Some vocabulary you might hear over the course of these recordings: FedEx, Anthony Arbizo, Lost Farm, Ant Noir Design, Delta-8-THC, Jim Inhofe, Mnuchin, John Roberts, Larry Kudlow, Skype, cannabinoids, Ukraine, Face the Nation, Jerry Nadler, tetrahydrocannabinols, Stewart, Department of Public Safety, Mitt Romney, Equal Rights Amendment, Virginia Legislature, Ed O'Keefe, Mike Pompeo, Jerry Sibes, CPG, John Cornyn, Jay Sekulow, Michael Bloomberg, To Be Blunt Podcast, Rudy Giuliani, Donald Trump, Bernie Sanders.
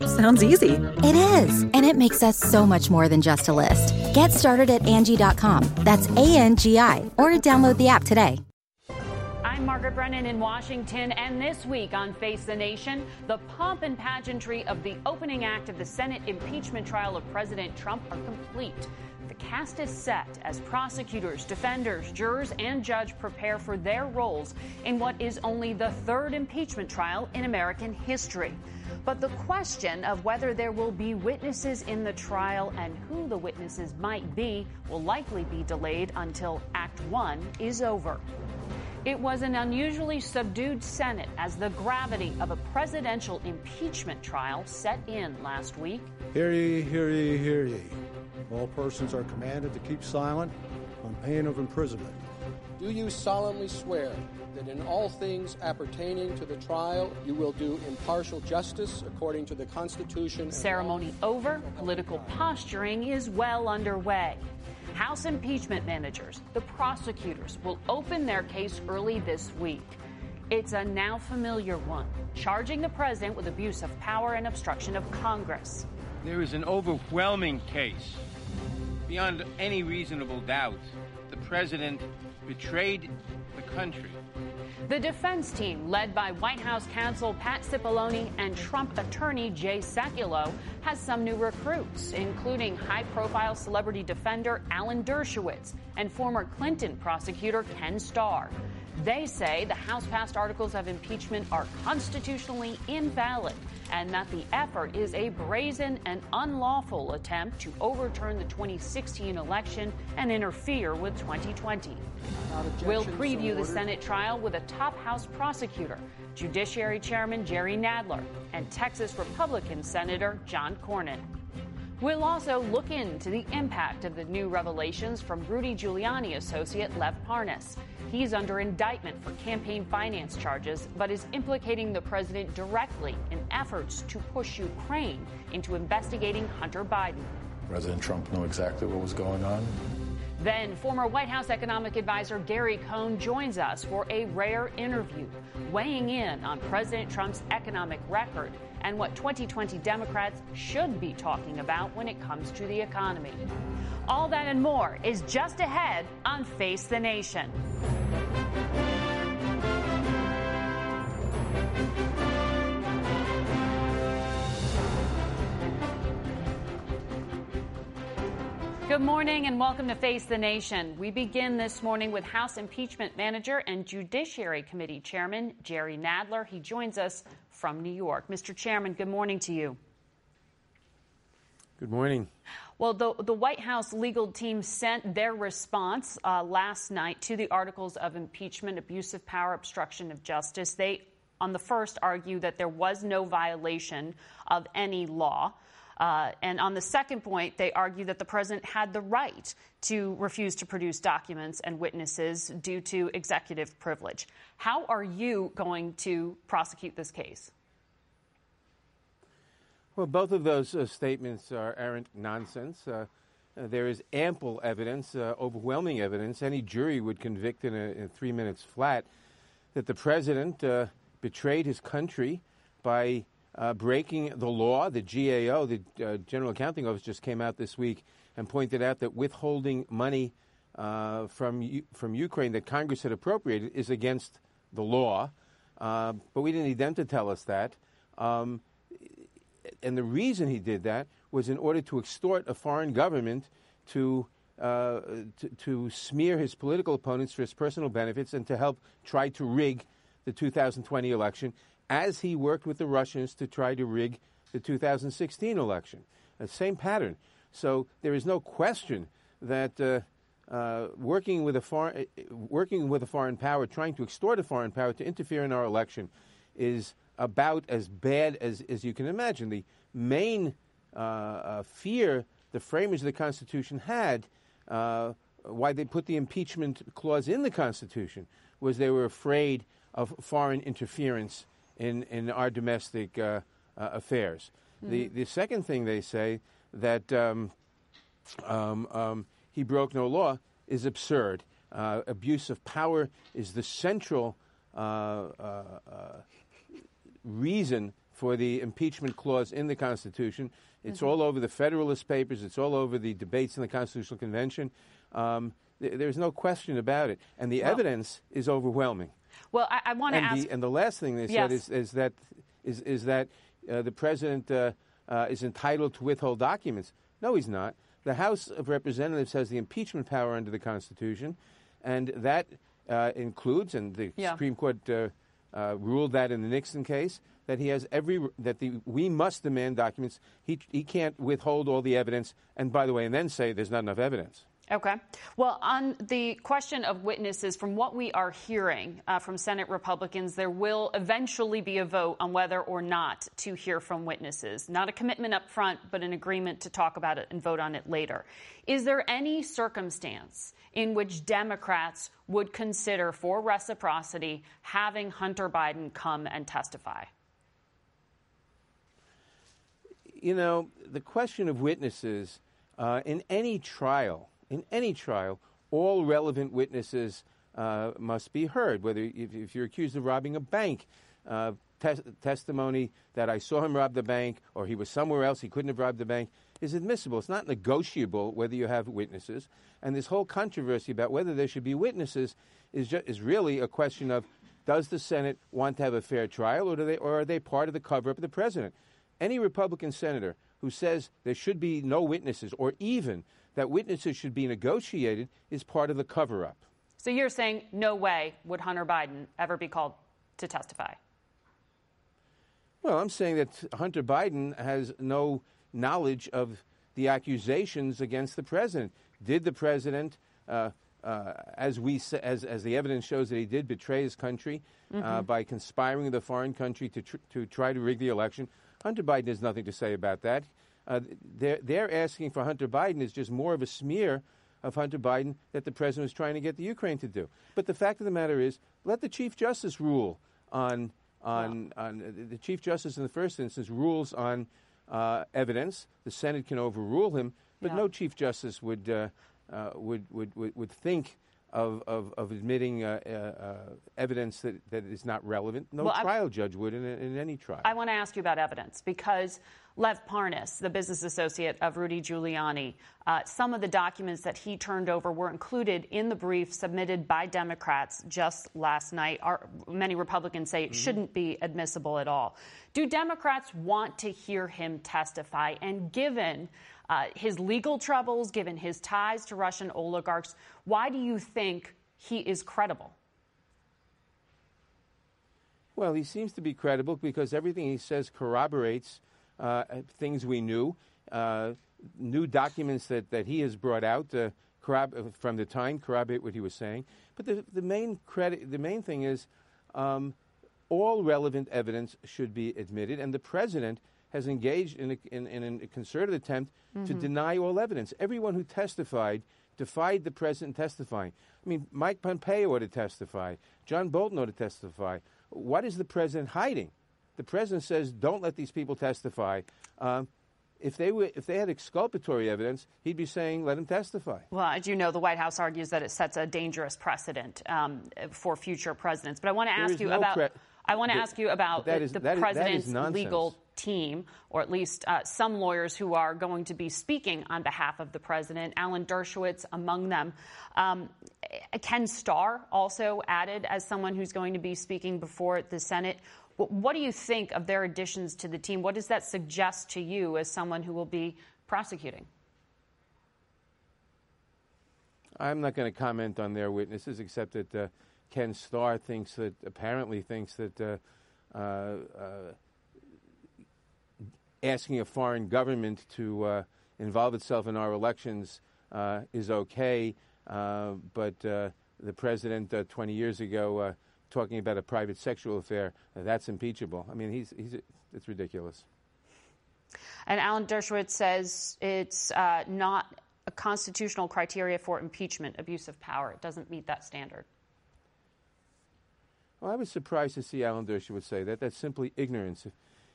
Sounds easy. It is, and it makes us so much more than just a list. Get started at Angie.com. That's A-N-G-I. Or download the app today. I'm Margaret Brennan in Washington, and this week on Face the Nation, the pomp and pageantry of the opening act of the Senate impeachment trial of President Trump are complete. The cast is set as prosecutors, defenders, jurors, and judge prepare for their roles in what is only the third impeachment trial in American history. But the question of whether there will be witnesses in the trial and who the witnesses might be will likely be delayed until Act 1 is over. It was an unusually subdued Senate as the gravity of a presidential impeachment trial set in last week. Hear ye, hear ye, hear ye. All persons are commanded to keep silent on pain of imprisonment. Do you solemnly swear that in all things appertaining to the trial, you will do impartial justice according to the Constitution? Ceremony over, political posturing is well underway. House impeachment managers, the prosecutors, will open their case early this week. It's a now familiar one, charging the president with abuse of power and obstruction of Congress. There is an overwhelming case. Beyond any reasonable doubt, the president betrayed the country. The defense team, led by White House counsel Pat Cipollone and Trump attorney Jay Sekulow, has some new recruits, including high-profile celebrity defender Alan Dershowitz and former Clinton prosecutor Ken Starr. They say the House-passed articles of impeachment are constitutionally invalid and that the effort is a brazen and unlawful attempt to overturn the 2016 election and interfere with 2020. We'll preview the Senate trial with a top House prosecutor, Judiciary Chairman Jerry Nadler, and Texas Republican Senator John Cornyn. We'll also look into the impact of the new revelations from Rudy Giuliani associate Lev Parnas. He's under indictment for campaign finance charges, but is implicating the president directly in efforts to push Ukraine into investigating Hunter Biden. President Trump knew exactly what was going on. Then, former White House economic advisor Gary Cohn joins us for a rare interview, weighing in on President Trump's economic record and what 2020 Democrats should be talking about when it comes to the economy. All that and more is just ahead on Face the Nation. Good morning and welcome to Face the Nation. We begin this morning with House Impeachment Manager and Judiciary Committee Chairman Jerry Nadler. He joins us from New York. Mr. Chairman, good morning to you. Good morning. Well, the White House legal team sent their response last night to the articles of impeachment, abuse of power, obstruction of justice. They, on the first, argue that there was no violation of any law. And on the second point, they argue that the president had the right to refuse to produce documents and witnesses due to executive privilege. How are you going to prosecute this case? Well, both of those statements are arrant nonsense. There is ample evidence, overwhelming evidence. Any jury would convict in 3 minutes flat that the president betrayed his country by breaking the law. The GAO, the General Accounting Office, just came out this week and pointed out that withholding money from Ukraine that Congress had appropriated is against the law. But we didn't need them to tell us that. And the reason he did that was in order to extort a foreign government to smear his political opponents for his personal benefits and to help try to rig the 2020 election, as he worked with the Russians to try to rig the 2016 election. The same pattern. So there is no question that working with a foreign power, trying to extort a foreign power to interfere in our election, is about as bad as you can imagine. The main fear the framers of the Constitution had, why they put the impeachment clause in the Constitution, was they were afraid of foreign interference in our domestic affairs. Mm-hmm. The second thing they say, that he broke no law, is absurd. Abuse of power is the central reason for the impeachment clause in the Constitution. It's mm-hmm. all over the Federalist Papers. It's all over the debates in the Constitutional Convention. There's no question about it. And the evidence is overwhelming. Well, I want to ask... And the last thing they said is that the president is entitled to withhold documents. No, he's not. The House of Representatives has the impeachment power under the Constitution, and that includes, and the Supreme Court ruled that in the Nixon case, that he has we must demand documents. He can't withhold all the evidence, and by the way, and then say there's not enough evidence. Okay. Well, on the question of witnesses, from what we are hearing from Senate Republicans, there will eventually be a vote on whether or not to hear from witnesses. Not a commitment up front, but an agreement to talk about it and vote on it later. Is there any circumstance in which Democrats would consider, for reciprocity, having Hunter Biden come and testify? You know, the question of witnesses in any trial, all relevant witnesses must be heard, whether if you're accused of robbing a bank, testimony that I saw him rob the bank or he was somewhere else, he couldn't have robbed the bank, is admissible. It's not negotiable whether you have witnesses. And this whole controversy about whether there should be witnesses is really a question of, does the Senate want to have a fair trial, or are they part of the cover-up of the president? Any Republican senator who says there should be no witnesses, or even that witnesses should be negotiated, is part of the cover-up. So you're saying no way would Hunter Biden ever be called to testify? Well, I'm saying that Hunter Biden has no knowledge of the accusations against the president. Did the president, as the evidence shows that he did, betray his country by conspiring with a foreign country to try to rig the election? Hunter Biden has nothing to say about that. They're asking for Hunter Biden is just more of a smear of Hunter Biden that the president was trying to get the Ukraine to do. But the fact of the matter is, let the Chief Justice rule on the Chief Justice in the first instance rules on evidence. The Senate can overrule him, but no Chief Justice would think of admitting evidence that is not relevant. No trial judge would in any trial. I want to ask you about evidence, because Lev Parnas, the business associate of Rudy Giuliani, some of the documents that he turned over were included in the brief submitted by Democrats just last night. Many Republicans say it shouldn't be admissible at all. Do Democrats want to hear him testify? And given his legal troubles, given his ties to Russian oligarchs, why do you think he is credible? Well, he seems to be credible because everything he says corroborates things we knew, new documents that he has brought out from the time corroborate what he was saying. But the main thing is all relevant evidence should be admitted, and the president has engaged in a concerted attempt to deny all evidence. Everyone who testified defied the president testifying. I mean, Mike Pompeo ought to testify. John Bolton ought to testify. What is the president hiding? The president says, don't let these people testify. If they had exculpatory evidence, he'd be saying, let him testify. Well, as you know, the White House argues that it sets a dangerous precedent for future presidents. But I want to ask you about... I want to ask you about the president's legal team, or at least some lawyers who are going to be speaking on behalf of the president, Alan Dershowitz among them. Ken Starr also added as someone who's going to be speaking before the Senate. What do you think of their additions to the team? What does that suggest to you as someone who will be prosecuting? I'm not going to comment on their witnesses, except that Ken Starr apparently thinks that asking a foreign government to involve itself in our elections is okay. But the president 20 years ago talking about a private sexual affair, that's impeachable. I mean, it's ridiculous. And Alan Dershowitz says it's not a constitutional criteria for impeachment, abuse of power. It doesn't meet that standard. Well, I was surprised to see Alan Dershowitz say that. That's simply ignorance.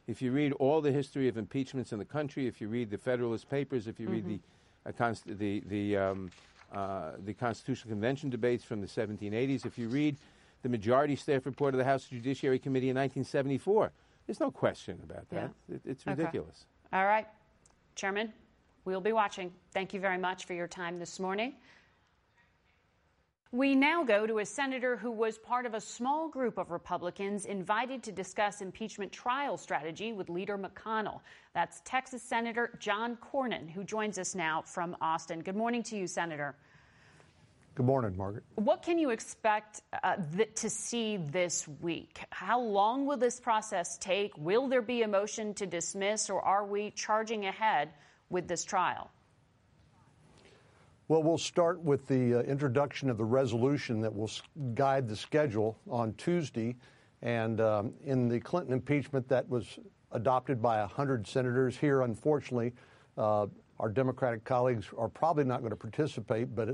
If you read all the history of impeachments in the country, if you read the Federalist Papers, if you read the Constitutional Convention debates from the 1780s, if you read the majority staff report of the House Judiciary Committee in 1974, there's no question about that. Yeah. It's ridiculous. Okay. All right. Chairman, we'll be watching. Thank you very much for your time this morning. We now go to a senator who was part of a small group of Republicans invited to discuss impeachment trial strategy with Leader McConnell. That's Texas Senator John Cornyn, who joins us now from Austin. Good morning to you, Senator. Good morning, Margaret. What can you expect to see this week? How long will this process take? Will there be a motion to dismiss, or are we charging ahead with this trial? Well, we'll start with the introduction of the resolution that will guide the schedule on Tuesday. And in the Clinton impeachment that was adopted by 100 senators here, unfortunately, our Democratic colleagues are probably not going to participate, but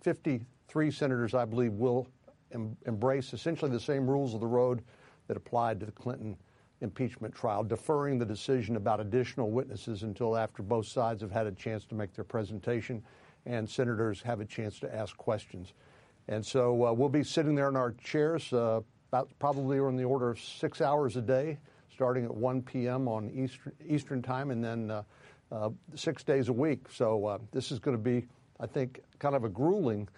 53 senators, I believe, will embrace essentially the same rules of the road that applied to the Clinton impeachment trial, deferring the decision about additional witnesses until after both sides have had a chance to make their presentation and senators have a chance to ask questions. And so we'll be sitting there in our chairs probably on the order of 6 hours a day, starting at 1 p.m. on Eastern time, and then 6 days a week. So this is going to be, I think, kind of a grueling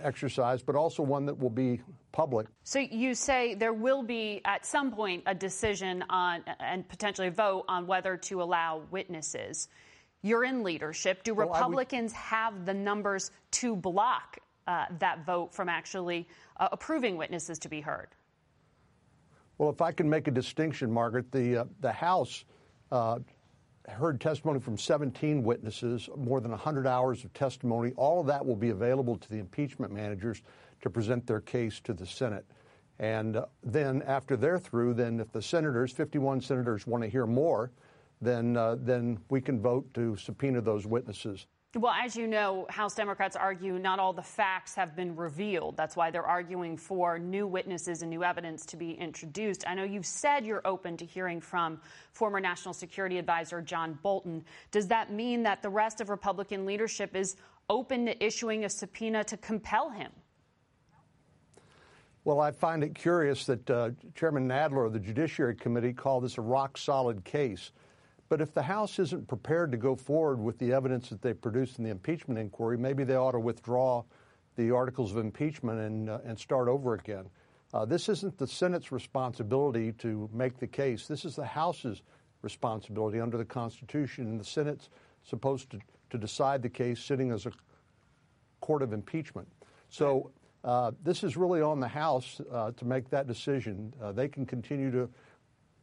exercise, but also one that will be public. So you say there will be at some point a decision on and potentially a vote on whether to allow witnesses. You're in leadership. Do Republicans have the numbers to block that vote from actually approving witnesses to be heard? Well, if I can make a distinction, Margaret, the House heard testimony from 17 witnesses, more than 100 hours of testimony. All of that will be available to the impeachment managers to present their case to the Senate. And then after they're through, then if the senators, 51 senators, want to hear more, then we can vote to subpoena those witnesses. Well, as you know, House Democrats argue not all the facts have been revealed. That's why they're arguing for new witnesses and new evidence to be introduced. I know you've said you're open to hearing from former National Security Advisor John Bolton. Does that mean that the rest of Republican leadership is open to issuing a subpoena to compel him? Well, I find it curious that Chairman Nadler of the Judiciary Committee called this a rock-solid case. But if the House isn't prepared to go forward with the evidence that they produced in the impeachment inquiry, maybe they ought to withdraw the articles of impeachment and start over again. This isn't the Senate's responsibility to make the case. This is the House's responsibility under the Constitution, and the Senate's supposed to decide the case sitting as a court of impeachment. So this is really on the House to make that decision. They can continue to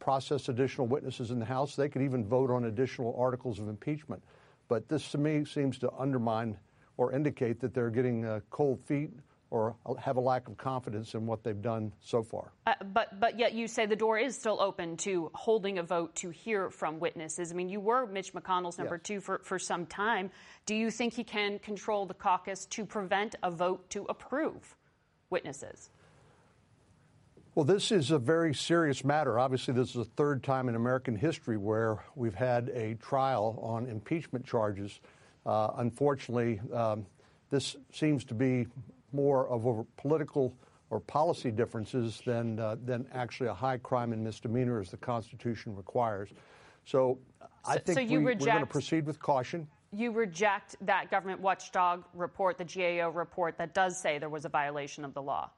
process additional witnesses in the House. They could even vote on additional articles of impeachment. But this, to me, seems to undermine or indicate that they're getting cold feet or have a lack of confidence in what they've done so far. But yet you say the door is still open to holding a vote to hear from witnesses. I mean, you were Mitch McConnell's number two for some time. Do you think he can control the caucus to prevent a vote to approve witnesses? Well, this is a very serious matter. Obviously, this is the third time in American history where we've had a trial on impeachment charges. Unfortunately, this seems to be more of a political or policy differences than actually a high crime and misdemeanor as the Constitution requires. So I think we're going to proceed with caution. You reject that government watchdog report, the GAO report, that does say there was a violation of the law?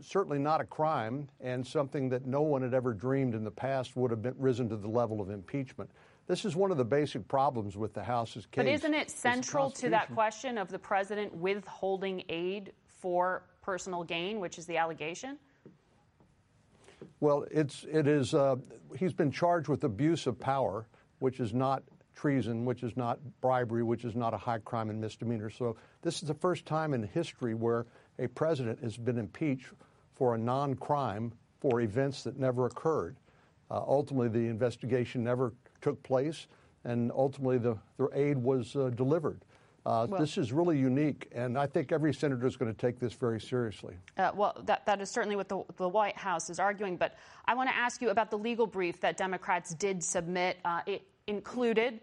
Certainly not a crime, and something that no one had ever dreamed in the past would have risen to the level of impeachment. This is one of the basic problems with the House's case. But isn't it central to that question of the president withholding aid for personal gain, which is the allegation? Well, it is. He's been charged with abuse of power, which is not treason, which is not bribery, which is not a high crime and misdemeanor. So this is the first time in history where a president has been impeached for a non-crime, for events that never occurred. Ultimately, the investigation never took place, and ultimately the aid was delivered. This is really unique, and I think every senator is going to take this very seriously. That is certainly what the White House is arguing, but I want to ask you about the legal brief that Democrats did submit. It included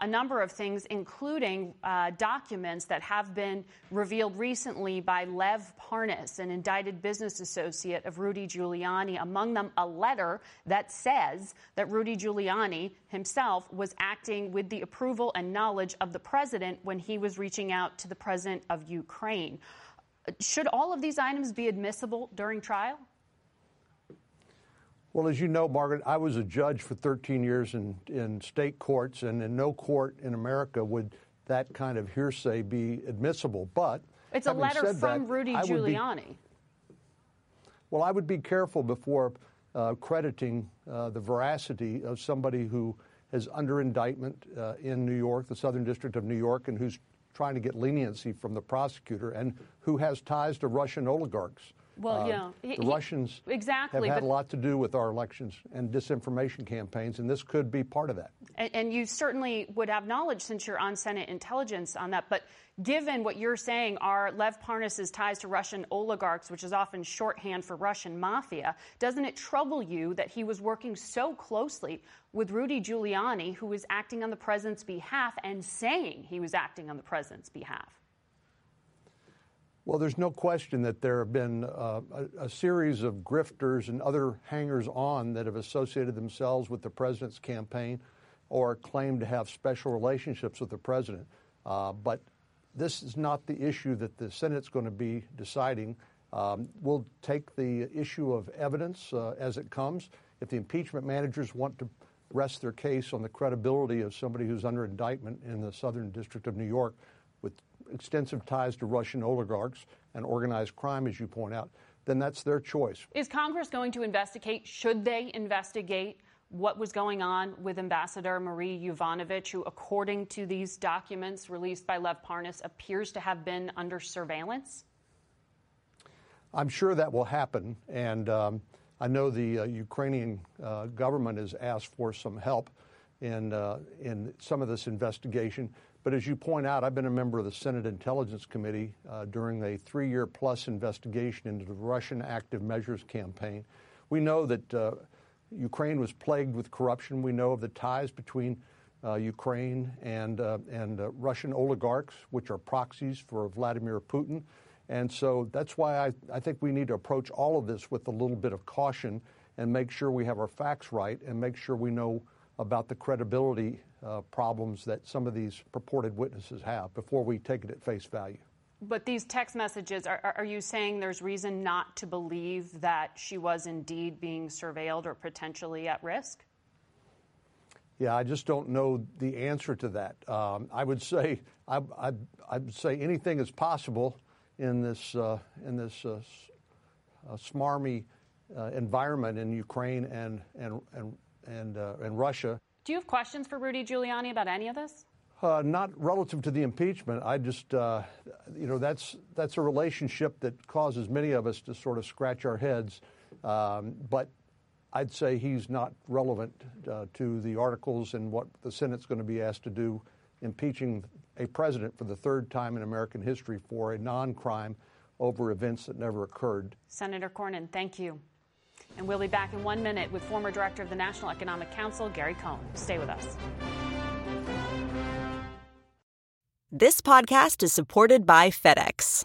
a number of things, including documents that have been revealed recently by Lev Parnas, an indicted business associate of Rudy Giuliani, among them a letter that says that Rudy Giuliani himself was acting with the approval and knowledge of the president when he was reaching out to the president of Ukraine. Should all of these items be admissible during trial? Well, as you know, Margaret, I was a judge for 13 years in state courts, and in no court in America would that kind of hearsay be admissible. But it's a letter from Rudy Giuliani. Well, I would be careful before crediting the veracity of somebody who is under indictment in New York, the Southern District of New York, and who's trying to get leniency from the prosecutor and who has ties to Russian oligarchs. Well, the Russians have had a lot to do with our elections and disinformation campaigns, and this could be part of that. And you certainly would have knowledge, since you're on Senate Intelligence, on that. But given what you're saying are Lev Parnas's ties to Russian oligarchs, which is often shorthand for Russian mafia, doesn't it trouble you that he was working so closely with Rudy Giuliani, who was acting on the president's behalf and saying he was acting on the president's behalf? Well, there's no question that there have been a series of grifters and other hangers-on that have associated themselves with the president's campaign or claimed to have special relationships with the president. But this is not the issue that the Senate's going to be deciding. We'll take the issue of evidence as it comes. If the impeachment managers want to rest their case on the credibility of somebody who's under indictment in the Southern District of New York, with extensive ties to Russian oligarchs and organized crime, as you point out, then that's their choice. Is Congress going to investigate? Should they investigate what was going on with Ambassador Marie Yovanovitch, who, according to these documents released by Lev Parnas, appears to have been under surveillance? I'm sure that will happen, and I know the Ukrainian government has asked for some help in some of this investigation. But as you point out, I've been a member of the Senate Intelligence Committee during a 3-year-plus investigation into the Russian Active Measures campaign. We know that Ukraine was plagued with corruption. We know of the ties between Ukraine and Russian oligarchs, which are proxies for Vladimir Putin. And so that's why I think we need to approach all of this with a little bit of caution and make sure we have our facts right and make sure we know about the credibility problems that some of these purported witnesses have before we take it at face value. But these text messages, are you saying there's reason not to believe that she was indeed being surveilled or potentially at risk? Yeah, I just don't know the answer to that. I would say anything is possible in this smarmy environment in Ukraine and Russia. Do you have questions for Rudy Giuliani about any of this? Not relative to the impeachment. I just, that's a relationship that causes many of us to sort of scratch our heads. But I'd say he's not relevant to the articles and what the Senate's going to be asked to do, impeaching a president for the third time in American history for a non-crime over events that never occurred. Senator Cornyn, thank you. And we'll be back in 1 minute with former director of the National Economic Council, Gary Cohn. Stay with us. This podcast is supported by FedEx.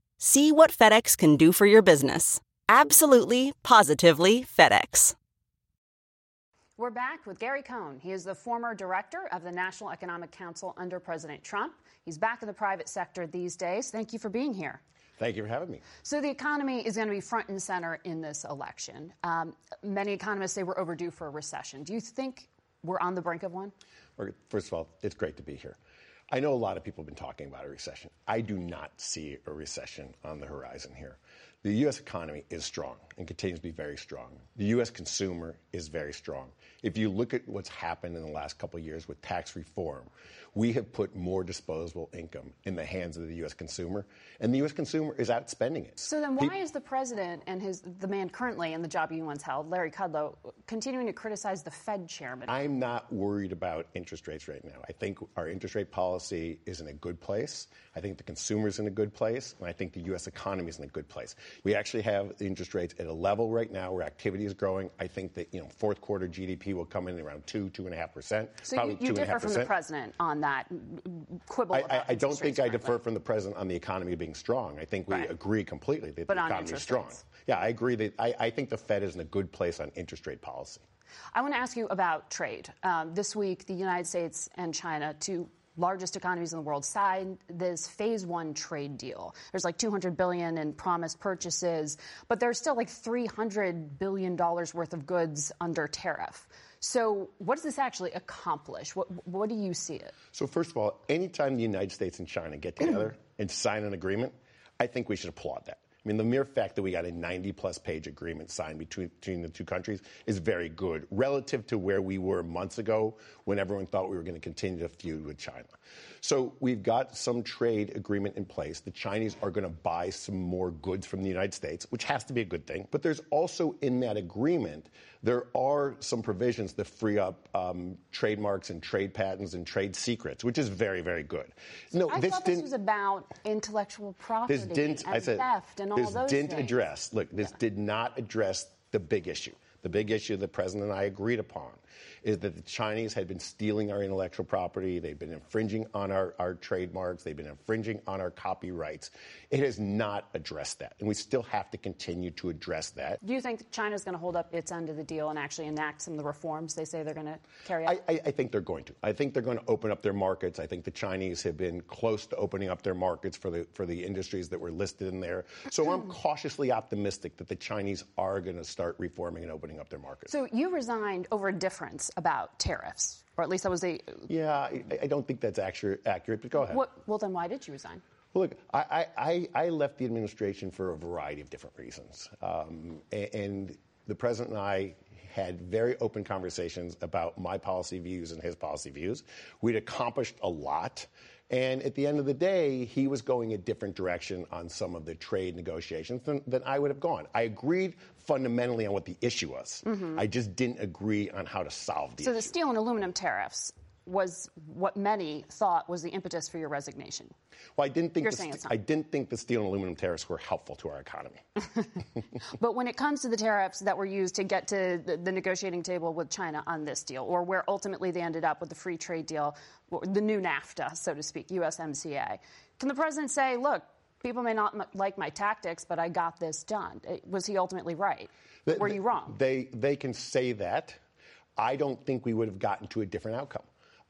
See what FedEx can do for your business. Absolutely, positively FedEx. We're back with Gary Cohn. He is the former director of the National Economic Council under President Trump. He's back in the private sector these days. Thank you for being here. Thank you for having me. So the economy is going to be front and center in this election. Many economists say we're overdue for a recession. Do you think we're on the brink of one? First of all, it's great to be here. I know a lot of people have been talking about a recession. I do not see a recession on the horizon here. The U.S. economy is strong and continues to be very strong. The U.S. consumer is very strong. If you look at what's happened in the last couple of years with tax reform, we have put more disposable income in the hands of the U.S. consumer, and the U.S. consumer is outspending it. So then why is the president and the man currently in the job he once held, Larry Kudlow, continuing to criticize the Fed chairman? I'm not worried about interest rates right now. I think our interest rate policy is in a good place. I think the consumer is in a good place, and I think the U.S. economy is in a good place. We actually have the interest rates at a level right now where activity is growing. I think that, fourth quarter GDP will come in around 2.5%. So you differ from the president on that quibble about interest rates. I don't think I differ from the president on the economy being strong. I think we agree completely that the economy is strong. Yeah, I agree that I think the Fed is in a good place on interest rate policy. I want to ask you about trade. This week, the United States and China, two largest economies in the world, signed this phase one trade deal. There's like $200 billion in promised purchases, but there's still like $300 billion worth of goods under tariff. So what does this actually accomplish? What do you see it? So first of all, anytime the United States and China get together and sign an agreement, I think we should applaud that. I mean, the mere fact that we got a 90-plus page agreement signed between the two countries is very good relative to where we were months ago when everyone thought we were going to continue to feud with China. So we've got some trade agreement in place. The Chinese are going to buy some more goods from the United States, which has to be a good thing. But there's also in that agreement, there are some provisions that free up trademarks and trade patents and trade secrets, which is very, very good. No, I thought this was about intellectual property and theft and all those things. This didn't address. Look, this did not address the big issue. The big issue the president and I agreed upon is that the Chinese had been stealing our intellectual property. They've been infringing on our trademarks. They've been infringing on our copyrights. It has not addressed that, and we still have to continue to address that. Do you think China's going to hold up its end of the deal and actually enact some of the reforms they say they're going to carry out? I think they're going to. I think they're going to open up their markets. I think the Chinese have been close to opening up their markets for the industries that were listed in there. So I'm cautiously optimistic that the Chinese are going to start reforming and opening up their market. So you resigned over a difference about tariffs, or at least that was the... Yeah, I don't think that's accurate, but go ahead. Well, then why did you resign? Well, look, I left the administration for a variety of different reasons. And the president and I had very open conversations about my policy views and his policy views. We'd accomplished a lot. And at the end of the day, he was going a different direction on some of the trade negotiations than I would have gone. I agreed fundamentally on what the issue was. Mm-hmm. I just didn't agree on how to solve the issue. So the steel and aluminum tariffs was what many thought was the impetus for your resignation. Well, I didn't think the steel and aluminum tariffs were helpful to our economy. But when it comes to the tariffs that were used to get to the negotiating table with China on this deal, or where ultimately they ended up with the free trade deal, the new NAFTA, so to speak, USMCA, can the president say, look, people may not like my tactics, but I got this done? Was he ultimately right? Were you wrong? They can say that. I don't think we would have gotten to a different outcome.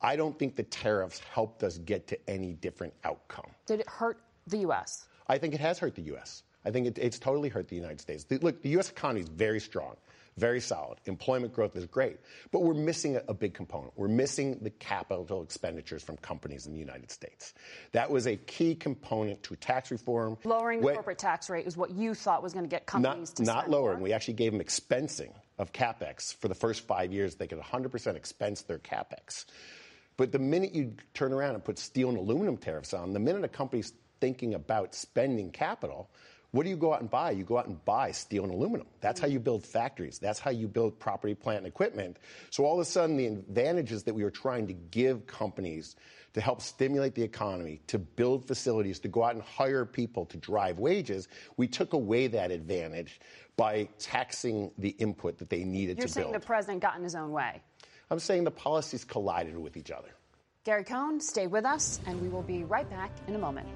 I don't think the tariffs helped us get to any different outcome. Did it hurt the U.S.? I think it has hurt the U.S. I think it's totally hurt the United States. Look, the U.S. economy is very strong, very solid. Employment growth is great. But we're missing a big component. We're missing the capital expenditures from companies in the United States. That was a key component to tax reform. Lowering the corporate tax rate is what you thought was going to get companies to spend. Not lowering. We actually gave them expensing of CapEx. For the first 5 years, they could 100% expense their CapEx. But the minute you turn around and put steel and aluminum tariffs on, the minute a company's thinking about spending capital, What do you go out and buy? You go out and buy steel and aluminum. That's how you build factories. That's how you build property, plant, and equipment. So all of a sudden, the advantages that we were trying to give companies to help stimulate the economy, to build facilities, to go out and hire people to drive wages, we took away that advantage by taxing the input that they needed to build. You're saying the president got in his own way. I'm saying the policies collided with each other. Gary Cohn, stay with us, and we will be right back in a moment.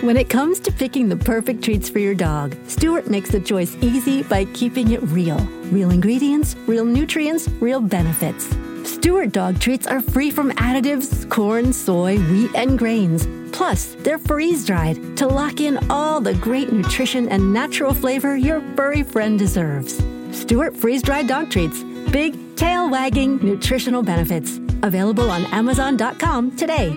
When it comes to picking the perfect treats for your dog, Stewart makes the choice easy by keeping it real. Real ingredients, real nutrients, real benefits. Stewart dog treats are free from additives, corn, soy, wheat, and grains. Plus, they're freeze-dried to lock in all the great nutrition and natural flavor your furry friend deserves. Stewart freeze-dried dog treats. Big, tail-wagging nutritional benefits. Available on Amazon.com today.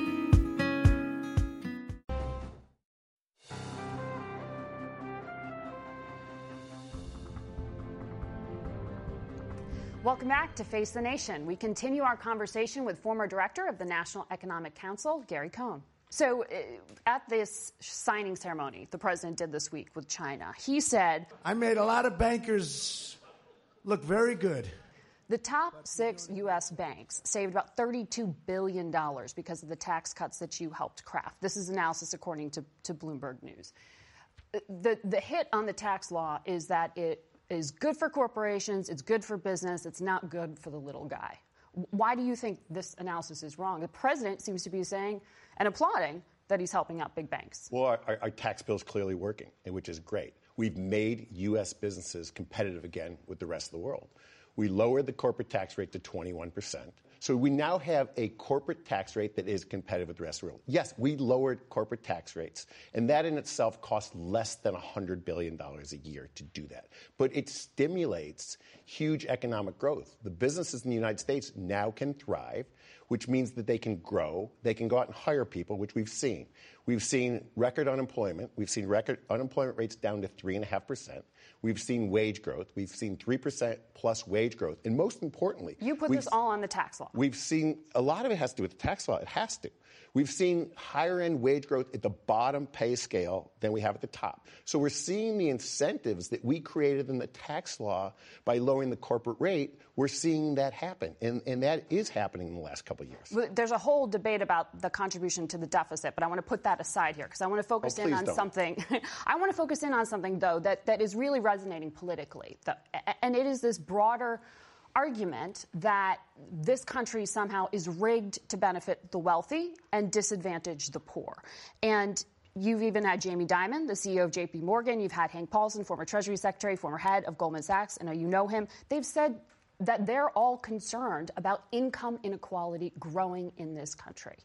Welcome back to Face the Nation. We continue our conversation with former director of the National Economic Council, Gary Cohn. So at this signing ceremony the president did this week with China, he said, I made a lot of bankers look very good. The top six U.S. banks saved about $32 billion because of the tax cuts that you helped craft. This is analysis according to Bloomberg News. The hit on the tax law is that it is good for corporations, it's good for business, it's not good for the little guy. Why do you think this analysis is wrong? The president seems to be saying and applauding that he's helping out big banks. Well, our tax bill's clearly working, which is great. We've made U.S. businesses competitive again with the rest of the world. We lowered the corporate tax rate to 21%. So we now have a corporate tax rate that is competitive with the rest of the world. Yes, we lowered corporate tax rates, and that in itself costs less than $100 billion a year to do that. But it stimulates huge economic growth. The businesses in the United States now can thrive, which means that they can grow, they can go out and hire people, which we've seen. We've seen record unemployment. We've seen record unemployment rates down to 3.5%. We've seen wage growth. We've seen 3% plus wage growth. And most importantly, you put this all on the tax law. We've seen a lot of it has to do with the tax law. It has to. We've seen higher-end wage growth at the bottom pay scale than we have at the top. So we're seeing the incentives that we created in the tax law by lowering the corporate rate. We're seeing that happen, and that is happening in the last couple of years. There's a whole debate about the contribution to the deficit, but I want to put that aside here because I want to focus in on something. I want to focus in on something, though, that is really resonating politically, and it is this broader argument that this country somehow is rigged to benefit the wealthy and disadvantage the poor. And you've even had Jamie Dimon, the CEO of J.P. Morgan. You've had Hank Paulson, former Treasury Secretary, former head of Goldman Sachs. I know you know him. They've said that they're all concerned about income inequality growing in this country.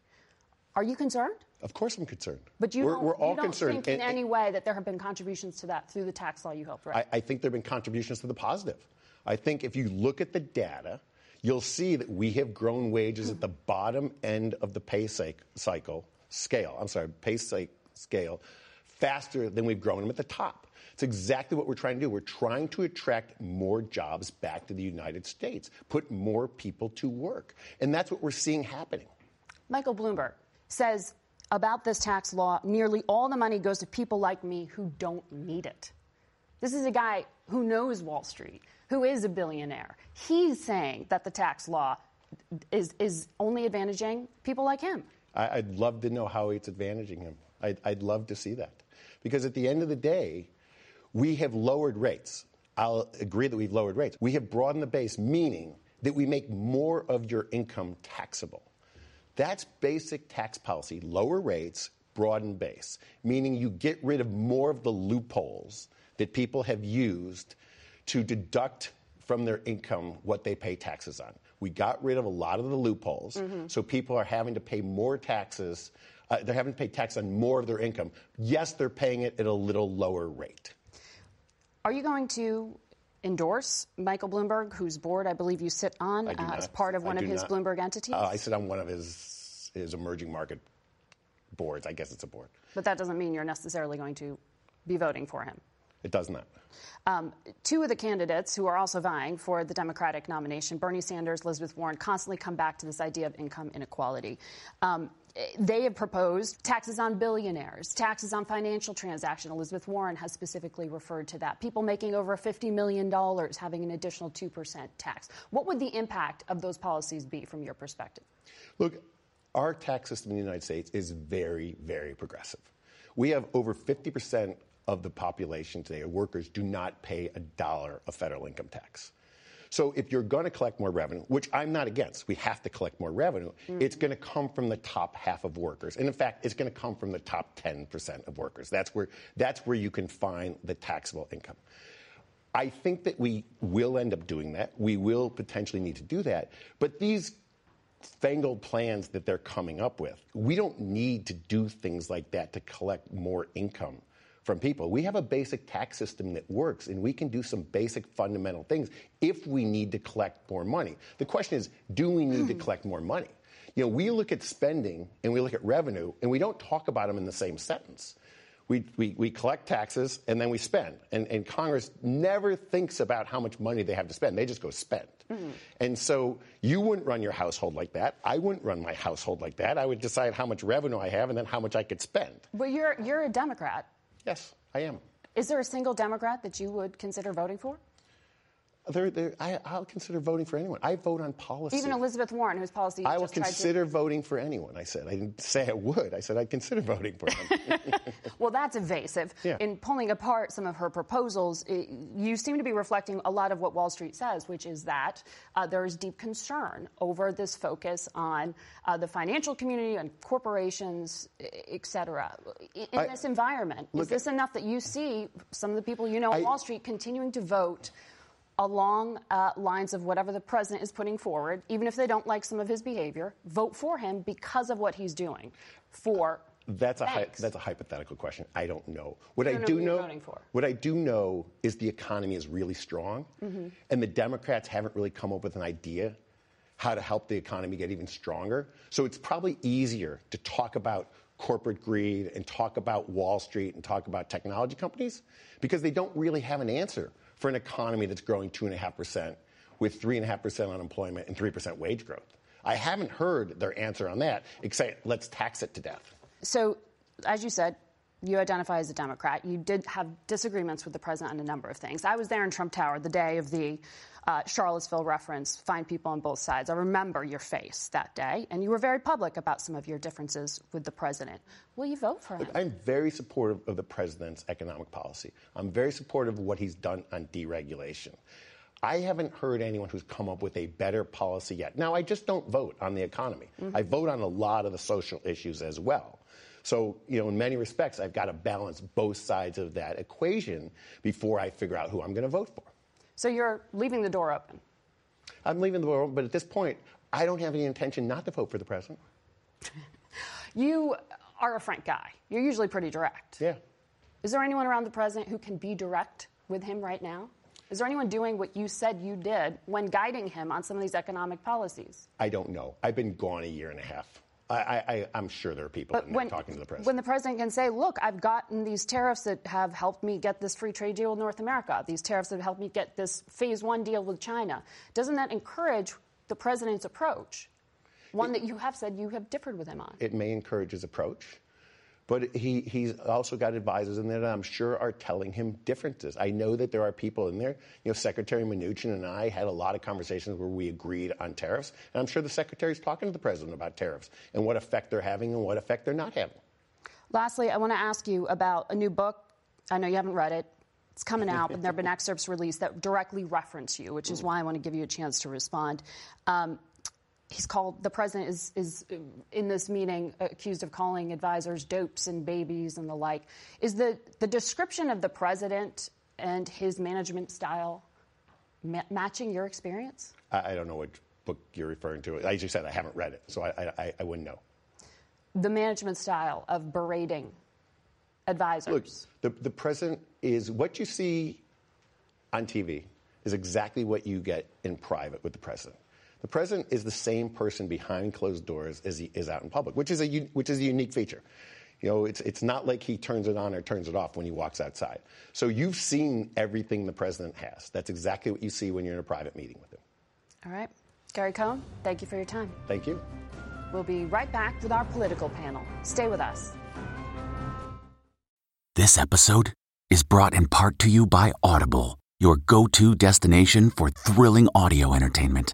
Are you concerned? Of course I'm concerned. But you don't think in any way that there have been contributions to that through the tax law you helped write? I think there have been contributions to the positive. I think if you look at the data, you'll see that we have grown wages at the bottom end of the pay scale faster than we've grown them at the top. It's exactly what we're trying to do. We're trying to attract more jobs back to the United States, put more people to work. And that's what we're seeing happening. Michael Bloomberg says about this tax law, nearly all the money goes to people like me who don't need it. This is a guy who knows Wall Street, who is a billionaire. He's saying that the tax law is only advantaging people like him. I'd love to know how it's advantaging him. I'd love to see that. Because at the end of the day, we have lowered rates. I'll agree that we've lowered rates. We have broadened the base, meaning that we make more of your income taxable. That's basic tax policy, lower rates, broaden base, meaning you get rid of more of the loopholes that people have used to deduct from their income what they pay taxes on. We got rid of a lot of the loopholes, so people are having to pay more taxes. They're having to pay tax on more of their income. Yes, they're paying it at a little lower rate. Are you going to endorse Michael Bloomberg, whose board I believe you sit on as part of one of his Bloomberg entities? I sit on one of his emerging market boards. I guess it's a board. But that doesn't mean you're necessarily going to be voting for him. It does not. Two of the candidates who are also vying for the Democratic nomination, Bernie Sanders, Elizabeth Warren, constantly come back to this idea of income inequality. they have proposed taxes on billionaires, taxes on financial transactions. Elizabeth Warren has specifically referred to that. People making over $50 million having an additional 2% tax. What would the impact of those policies be from your perspective? Look, our tax system in the United States is very, very progressive. We have over 50% of the population today, workers, do not pay a dollar of federal income tax. So if you're going to collect more revenue, which I'm not against, we have to collect more revenue, it's going to come from the top half of workers. And in fact, it's going to come from the top 10% of workers. That's where you can find the taxable income. I think that we will end up doing that. We will potentially need to do that. But these fangled plans that they're coming up with, we don't need to do things like that to collect more income from people. We have a basic tax system that works, and we can do some basic fundamental things if we need to collect more money. The question is, do we need to collect more money? You know, we look at spending and we look at revenue, and we don't talk about them in the same sentence. We collect taxes and then we spend. And Congress never thinks about how much money they have to spend. They just go spend. And so you wouldn't run your household like that. I wouldn't run my household like that. I would decide how much revenue I have and then how much I could spend. Well, you're a Democrat. Yes, I am. Is there a single Democrat that you would consider voting for? I'll consider voting for anyone. I vote on policy. Even Elizabeth Warren, whose policy you I will consider voting for anyone, I said. I didn't say I would. I said I'd consider voting for anyone. Well, that's evasive. Yeah. In pulling apart some of her proposals, you seem to be reflecting a lot of what Wall Street says, which is that there is deep concern over this focus on the financial community, on corporations, et cetera. In this environment, is this enough that you see some of the people you know on Wall Street continuing to vote along lines of whatever the president is putting forward, even if they don't like some of his behavior, vote for him because of what he's doing for that's a hypothetical question. I don't know. What I do know is the economy is really strong, and the Democrats haven't really come up with an idea how to help the economy get even stronger. So it's probably easier to talk about corporate greed and talk about Wall Street and talk about technology companies because they don't really have an answer for an economy that's growing 2.5% with 3.5% unemployment and 3% wage growth. I haven't heard their answer on that, except let's tax it to death. So, as you said, you identify as a Democrat. You did have disagreements with the president on a number of things. I was there in Trump Tower the day of the Charlottesville reference, find people on both sides. I remember your face that day, and you were very public about some of your differences with the president. Will you vote for him? I'm very supportive of the president's economic policy. I'm very supportive of what he's done on deregulation. I haven't heard anyone who's come up with a better policy yet. Now, I just don't vote on the economy. I vote on a lot of the social issues as well. So, you know, in many respects, I've got to balance both sides of that equation before I figure out who I'm going to vote for. So you're leaving the door open? I'm leaving the door open, but at this point, I don't have any intention not to vote for the president. You are a frank guy. You're usually pretty direct. Yeah. Is there anyone around the president who can be direct with him right now? Is there anyone doing what you said you did when guiding him on some of these economic policies? I don't know. I've been gone a year and a half. I'm sure there are people talking to the president. When the president can say, look, I've gotten these tariffs that have helped me get this free trade deal with North America, these tariffs that have helped me get this phase one deal with China, doesn't that encourage the president's approach, that you have said you have differed with him on? It may encourage his approach, but he's also got advisors in there that I'm sure are telling him differences. I know that there are people in there. You know, Secretary Mnuchin and I had a lot of conversations where we agreed on tariffs, and I'm sure the Secretary's talking to the president about tariffs and what effect they're having and what effect they're not having. Lastly, I want to ask you about a new book. I know you haven't read it. It's coming out, but there have been excerpts released that directly reference you, which is why I want to give you a chance to respond. He's called, the president is in this meeting accused of calling advisors dopes and babies and the like. Is the description of the president and his management style matching your experience? I don't know what book you're referring to. As you said, I haven't read it, so I wouldn't know. The management style of berating advisors. Look, the president is, what you see on TV is exactly what you get in private with the president. The president is the same person behind closed doors as he is out in public, which is a unique feature. You know, it's not like he turns it on or turns it off when he walks outside. So you've seen everything the president has. That's exactly what you see when you're in a private meeting with him. All right. Gary Cohn, thank you for your time. Thank you. We'll be right back with our political panel. Stay with us. This episode is brought in part to you by Audible, your go-to destination for thrilling audio entertainment.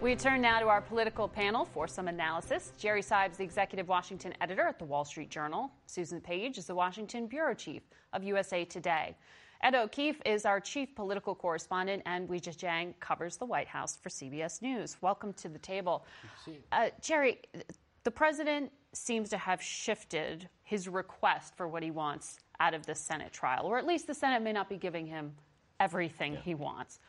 We turn now to our political panel for some analysis. Jerry Sibes, the executive Washington editor at The Wall Street Journal. Susan Page is the Washington bureau chief of USA Today. Ed O'Keefe is our chief political correspondent, and Weijia Jiang covers the White House for CBS News. Welcome to the table. Jerry, the president seems to have shifted his request for what he wants out of the Senate trial, or at least the Senate may not be giving him everything he wants.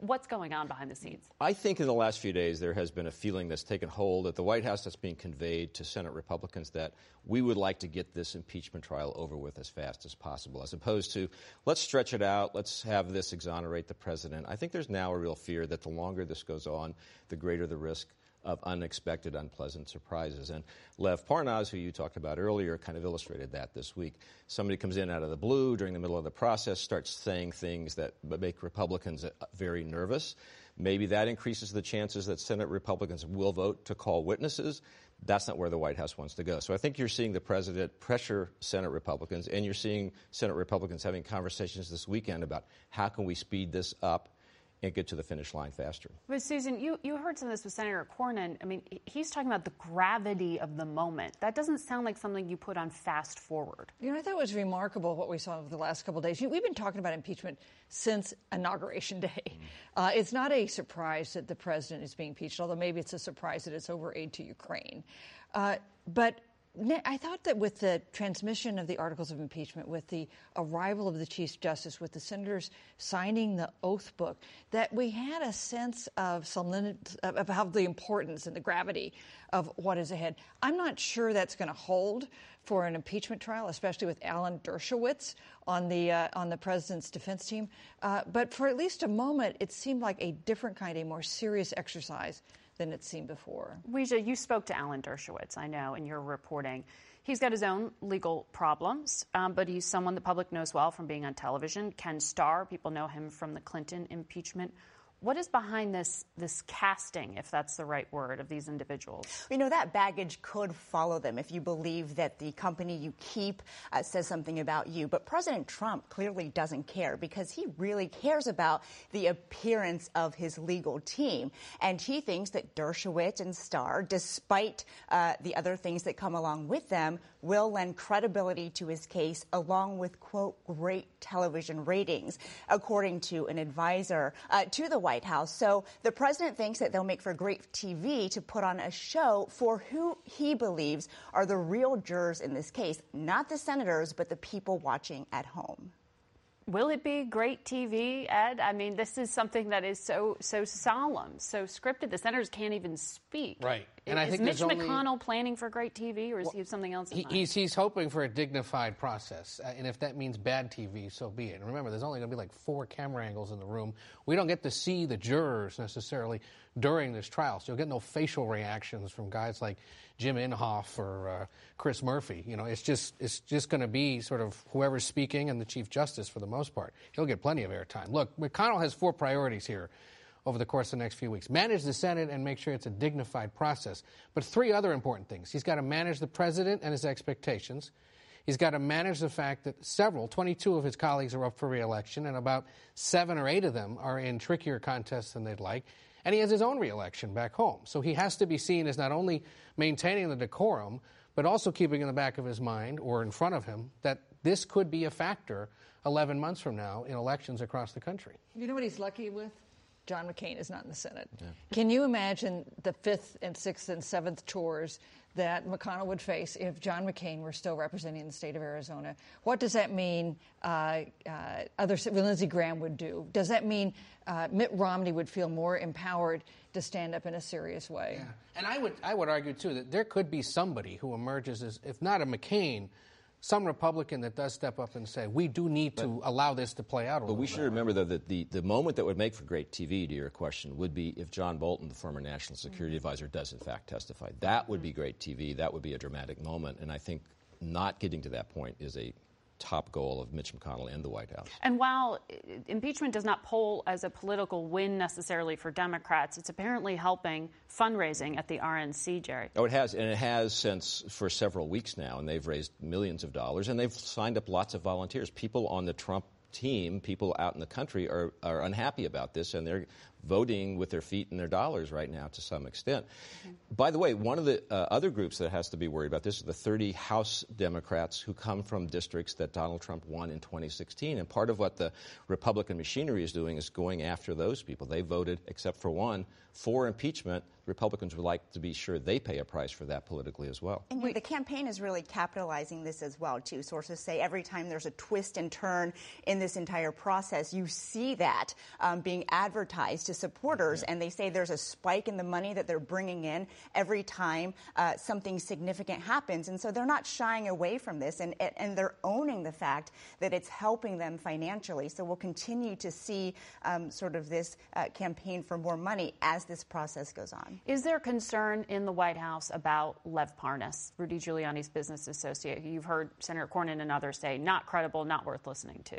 What's going on behind the scenes? I think in the last few days there has been a feeling that's taken hold at the White House that's being conveyed to Senate Republicans that we would like to get this impeachment trial over with as fast as possible, as opposed to let's stretch it out, let's have this exonerate the president. I think there's now a real fear that the longer this goes on, the greater the risk of unexpected, unpleasant surprises. And Lev Parnas, who you talked about earlier, kind of illustrated that this week. Somebody comes in out of the blue during the middle of the process, starts saying things that make Republicans very nervous. Maybe that increases the chances that Senate Republicans will vote to call witnesses. That's not where the White House wants to go. So I think you're seeing the president pressure Senate Republicans, and you're seeing Senate Republicans having conversations this weekend about how can we speed this up and get to the finish line faster. But Susan, you heard some of this with Senator Cornyn. I mean, he's talking about the gravity of the moment. That doesn't sound like something you put on fast forward. You know, I thought it was remarkable what we saw over the last couple of days. We've been talking about impeachment since Inauguration Day. It's not a surprise that the president is being impeached, although maybe it's a surprise that it's over aid to Ukraine. But I thought that with the transmission of the articles of impeachment, with the arrival of the Chief Justice, with the senators signing the oath book, that we had a sense of solemnity, of the importance and the gravity of what is ahead. I'm not sure that's going to hold for an impeachment trial, especially with Alan Dershowitz on the president's defense team. But for at least a moment, it seemed like a different kind, a more serious exercise than it's seen before. Weijia, you spoke to Alan Dershowitz, I know, in your reporting. He's got his own legal problems, but he's someone the public knows well from being on television. Ken Starr, people know him from the Clinton impeachment. What is behind this casting, if that's the right word, of these individuals? You know, that baggage could follow them if you believe that the company you keep says something about you. But President Trump clearly doesn't care, because he really cares about the appearance of his legal team. And he thinks that Dershowitz and Starr, despite the other things that come along with them, will lend credibility to his case, along with, quote, great television ratings, according to an advisor to the White House. So the president thinks that they'll make for great TV to put on a show for who he believes are the real jurors in this case, not the senators, but the people watching at home. Will it be great TV, Ed? I mean, this is something that is so solemn, so scripted. The senators can't even speak. Right. And I think Mitch McConnell planning for great TV, or is he something else in mind? He's hoping for a dignified process, and if that means bad TV, so be it. And remember, there's only going to be like 4 camera angles in the room. We don't get to see the jurors necessarily during this trial, so you'll get no facial reactions from guys like Jim Inhofe or Chris Murphy. You know, it's just going to be sort of whoever's speaking and the Chief Justice for the most part. He'll get plenty of airtime. Look, McConnell has 4 priorities here over the course of the next few weeks. Manage the Senate and make sure it's a dignified process. But 3 other important things. He's got to manage the president and his expectations. He's got to manage the fact that 22 of his colleagues are up for re-election, and about 7 or 8 of them are in trickier contests than they'd like. And he has his own re-election back home. So he has to be seen as not only maintaining the decorum, but also keeping in the back of his mind, or in front of him, that this could be a factor 11 months from now in elections across the country. You know what he's lucky with? John McCain is not in the Senate. Yeah. Can you imagine the 5th and 6th and 7th tours that McConnell would face if John McCain were still representing the state of Arizona? What does that mean Lindsey Graham would do? Does that mean Mitt Romney would feel more empowered to stand up in a serious way? Yeah. And I would argue, too, that there could be somebody who emerges as, if not a McCain, some Republican that does step up and say, we do need to allow this to play out a little bit. But we should remember, though, that the moment that would make for great TV, to your question, would be if John Bolton, the former national security advisor, does in fact testify. That would be great TV. That would be a dramatic moment. And I think not getting to that point is a top goal of Mitch McConnell and the White House. And while impeachment does not poll as a political win necessarily for Democrats, it's apparently helping fundraising at the RNC, Jerry. Oh, it has, and it has since for several weeks now, and they've raised millions of dollars, and they've signed up lots of volunteers. People on the Trump team, people out in the country are unhappy about this, and they're voting with their feet and their dollars right now to some extent. Mm-hmm. By the way, one of the other groups that has to be worried about this are the 30 House Democrats who come from districts that Donald Trump won in 2016. And part of what the Republican machinery is doing is going after those people. They voted, except for one, for impeachment. Republicans would like to be sure they pay a price for that politically as well. And the campaign is really capitalizing this as well, too. Sources say every time there's a twist and turn in this entire process, you see that being advertised to supporters, and they say there's a spike in the money that they're bringing in every time something significant happens. And so they're not shying away from this, and they're owning the fact that it's helping them financially. So we'll continue to see sort of this campaign for more money as this process goes on. Is there concern in the White House about Lev Parnas, Rudy Giuliani's business associate, who you've heard Senator Cornyn and others say not credible, not worth listening to?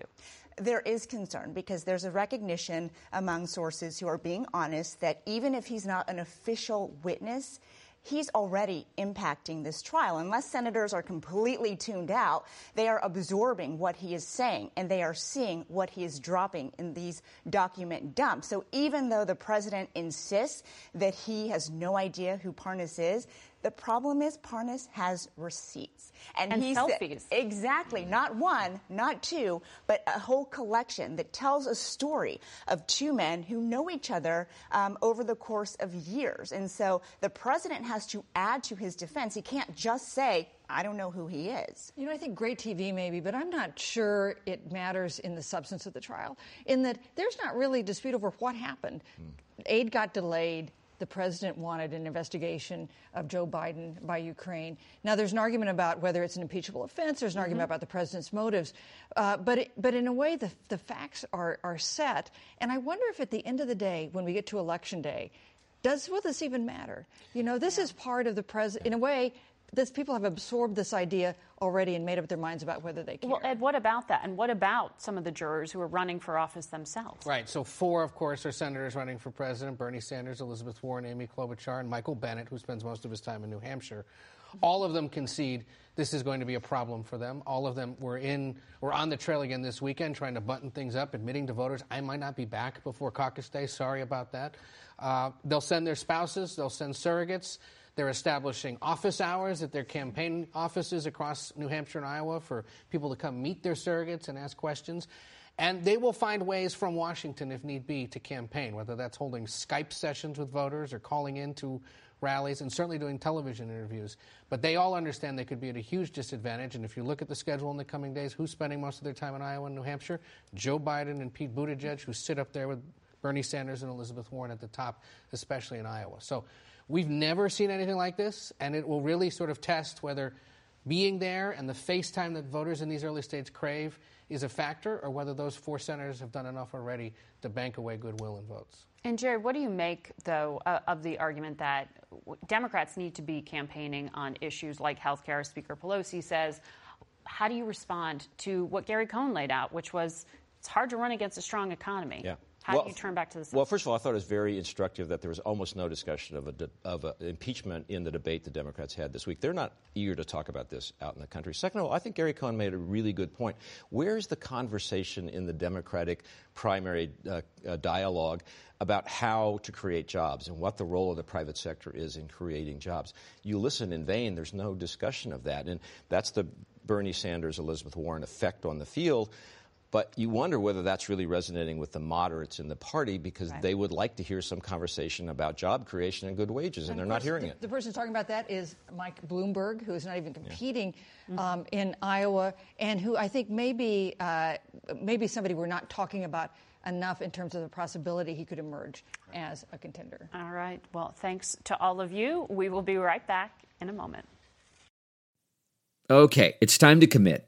There is concern because there's a recognition among sources who are being honest that even if he's not an official witness, he's already impacting this trial. Unless senators are completely tuned out, they are absorbing what he is saying, and they are seeing what he is dropping in these document dumps. So even though the president insists that he has no idea who Parnas is, the problem is Parnas has receipts. And selfies. Exactly. Not one, not two, but a whole collection that tells a story of two men who know each other over the course of years. And so the president has to add to his defense. He can't just say, I don't know who he is. You know, I think great TV maybe, but I'm not sure it matters in the substance of the trial, in that there's not really dispute over what happened. Aid got delayed. The president wanted an investigation of Joe Biden by Ukraine. Now, there's an argument about whether it's an impeachable offense. There's an argument about the president's motives. But in a way, the facts are set. And I wonder if at the end of the day, when we get to Election Day, will this even matter? You know, this is part of the president. In a way, people have absorbed this idea already and made up their minds about whether they care. Well, Ed, what about that? And what about some of the jurors who are running for office themselves? Right. So 4, of course, are senators running for president: Bernie Sanders, Elizabeth Warren, Amy Klobuchar, and Michael Bennet, who spends most of his time in New Hampshire. All of them concede this is going to be a problem for them. All of them were on the trail again this weekend, trying to button things up, admitting to voters, I might not be back before caucus day. Sorry about that. They'll send their spouses. They'll send surrogates. They're establishing office hours at their campaign offices across New Hampshire and Iowa for people to come meet their surrogates and ask questions. And they will find ways from Washington, if need be, to campaign, whether that's holding Skype sessions with voters or calling into rallies and certainly doing television interviews. But they all understand they could be at a huge disadvantage. And if you look at the schedule in the coming days, who's spending most of their time in Iowa and New Hampshire? Joe Biden and Pete Buttigieg, who sit up there with Bernie Sanders and Elizabeth Warren at the top, especially in Iowa. So we've never seen anything like this, and it will really sort of test whether being there and the face time that voters in these early states crave is a factor, or whether those 4 senators have done enough already to bank away goodwill and votes. And, Jerry, what do you make, though, of the argument that Democrats need to be campaigning on issues like health care? Speaker Pelosi says, how do you respond to what Gary Cohn laid out, which was it's hard to run against a strong economy? Yeah. How do you turn back to the Senate? Well, first of all, I thought it was very instructive that there was almost no discussion of impeachment in the debate the Democrats had this week. They're not eager to talk about this out in the country. Second of all, I think Gary Cohn made a really good point. Where's the conversation in the Democratic primary dialogue about how to create jobs and what the role of the private sector is in creating jobs? You listen in vain. There's no discussion of that. And that's the Bernie Sanders, Elizabeth Warren effect on the field. But you wonder whether that's really resonating with the moderates in the party, because right. they would like to hear some conversation about job creation and good wages, and they're not hearing it. The person talking about that is Mike Bloomberg, who is not even competing in Iowa, and who I think maybe somebody we're not talking about enough in terms of the possibility he could emerge as a contender. All right. Well, thanks to all of you. We will be right back in a moment. Okay, it's time to commit.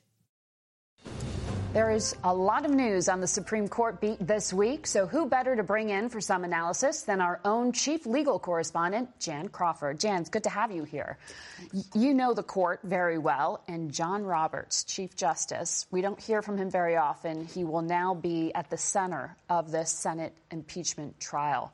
There is a lot of news on the Supreme Court beat this week, so who better to bring in for some analysis than our own chief legal correspondent, Jan Crawford. Jan, it's good to have you here. You know the court very well, and John Roberts, Chief Justice, we don't hear from him very often. He will now be at the center of the Senate impeachment trial.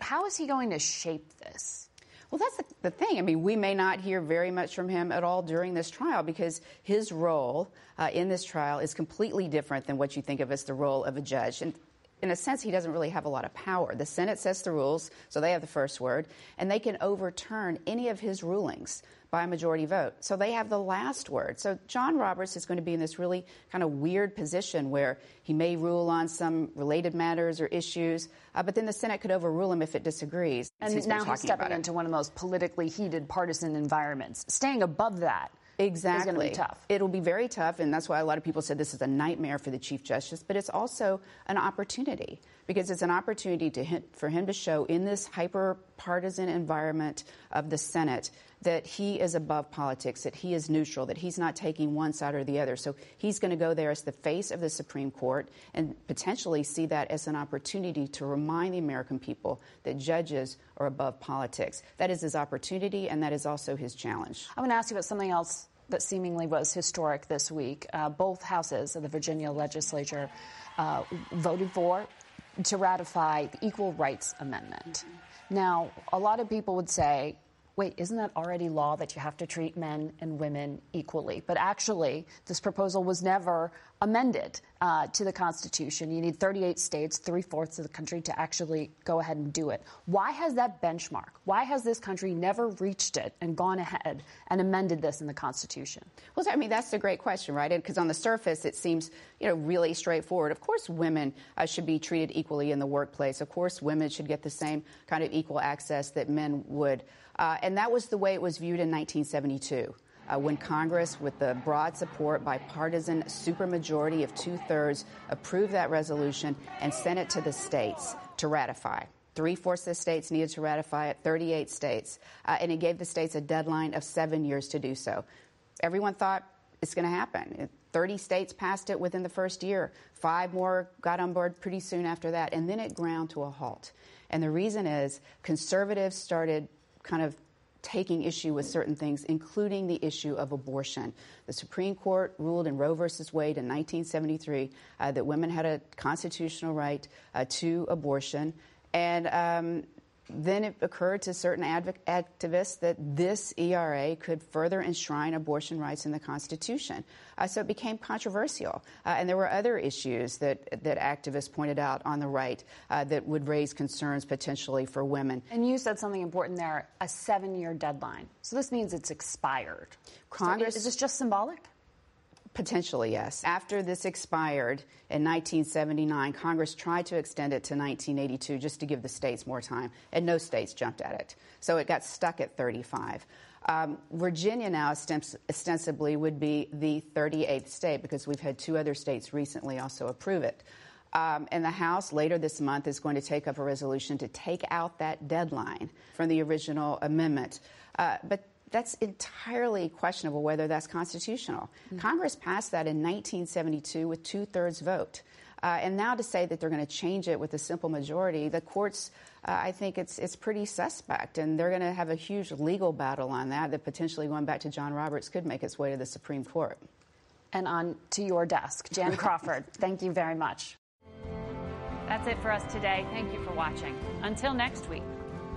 How is he going to shape this? Well, that's the thing. I mean, we may not hear very much from him at all during this trial because his role in this trial is completely different than what you think of as the role of a judge. And in a sense, he doesn't really have a lot of power. The Senate sets the rules, so they have the first word, and they can overturn any of his rulings by a majority vote. So they have the last word. So John Roberts is going to be in this really kind of weird position where he may rule on some related matters or issues, but then the Senate could overrule him if it disagrees. And now he's stepping into one of the most politically heated partisan environments. Staying above that. Exactly. It's going to be tough. It'll be very tough, and that's why a lot of people said this is a nightmare for the Chief Justice, but it's also an opportunity, because it's an opportunity for him to show in this hyper-partisan environment of the Senate that he is above politics, that he is neutral, that he's not taking one side or the other. So he's going to go there as the face of the Supreme Court and potentially see that as an opportunity to remind the American people that judges are above politics. That is his opportunity, and that is also his challenge. I want to ask you about something else that seemingly was historic this week. Both houses of the Virginia legislature voted for to ratify the Equal Rights Amendment. Now, a lot of people would say, wait, isn't that already law that you have to treat men and women equally? But actually, this proposal was never amended to the Constitution. You need 38 states, 3/4 of the country to actually go ahead and do it. Why has that benchmark? Why has this country never reached it and gone ahead and amended this in the Constitution? Well, I mean, that's a great question, right? Because on the surface, it seems, really straightforward. Of course, women should be treated equally in the workplace. Of course, women should get the same kind of equal access that men would. And that was the way it was viewed in 1972, when Congress, with the broad support, bipartisan supermajority of 2/3, approved that resolution and sent it to the states to ratify. 3/4 of the states needed to ratify it, 38 states. And it gave the states a deadline of 7 years to do so. Everyone thought it's going to happen. 30 states passed it within the first year. 5 more got on board pretty soon after that. And then it ground to a halt. And the reason is conservatives started kind of taking issue with certain things, including the issue of abortion. The Supreme Court ruled in Roe versus Wade in 1973 that women had a constitutional right to abortion. And then it occurred to certain activists that this ERA could further enshrine abortion rights in the Constitution. So it became controversial. And there were other issues that activists pointed out on the right that would raise concerns potentially for women. And you said something important there, a 7-year deadline. So this means it's expired. Congress, so is this just symbolic? Potentially, yes. After this expired in 1979, Congress tried to extend it to 1982 just to give the states more time, and no states jumped at it. So it got stuck at 35. Virginia now ostensibly would be the 38th state because we've had 2 other states recently also approve it. And the House later this month is going to take up a resolution to take out that deadline from the original amendment. But that's entirely questionable whether that's constitutional. Mm-hmm. Congress passed that in 1972 with 2/3 vote. And now to say that they're going to change it with a simple majority, the courts, I think it's pretty suspect. And they're going to have a huge legal battle on that, that potentially going back to John Roberts could make its way to the Supreme Court. And on to your desk, Jan Crawford. Thank you very much. That's it for us today. Thank you for watching. Until next week,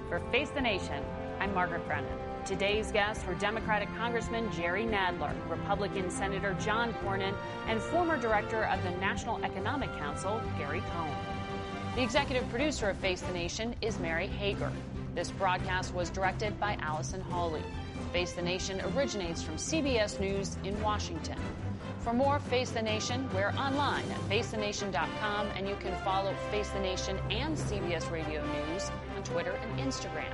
for Face the Nation, I'm Margaret Brennan. Today's guests were Democratic Congressman Jerry Nadler, Republican Senator John Cornyn, and former director of the National Economic Council, Gary Cohn. The executive producer of Face the Nation is Mary Hager. This broadcast was directed by Allison Hawley. Face the Nation originates from CBS News in Washington. For more Face the Nation, we're online at facethenation.com, and you can follow Face the Nation and CBS Radio News on Twitter and Instagram.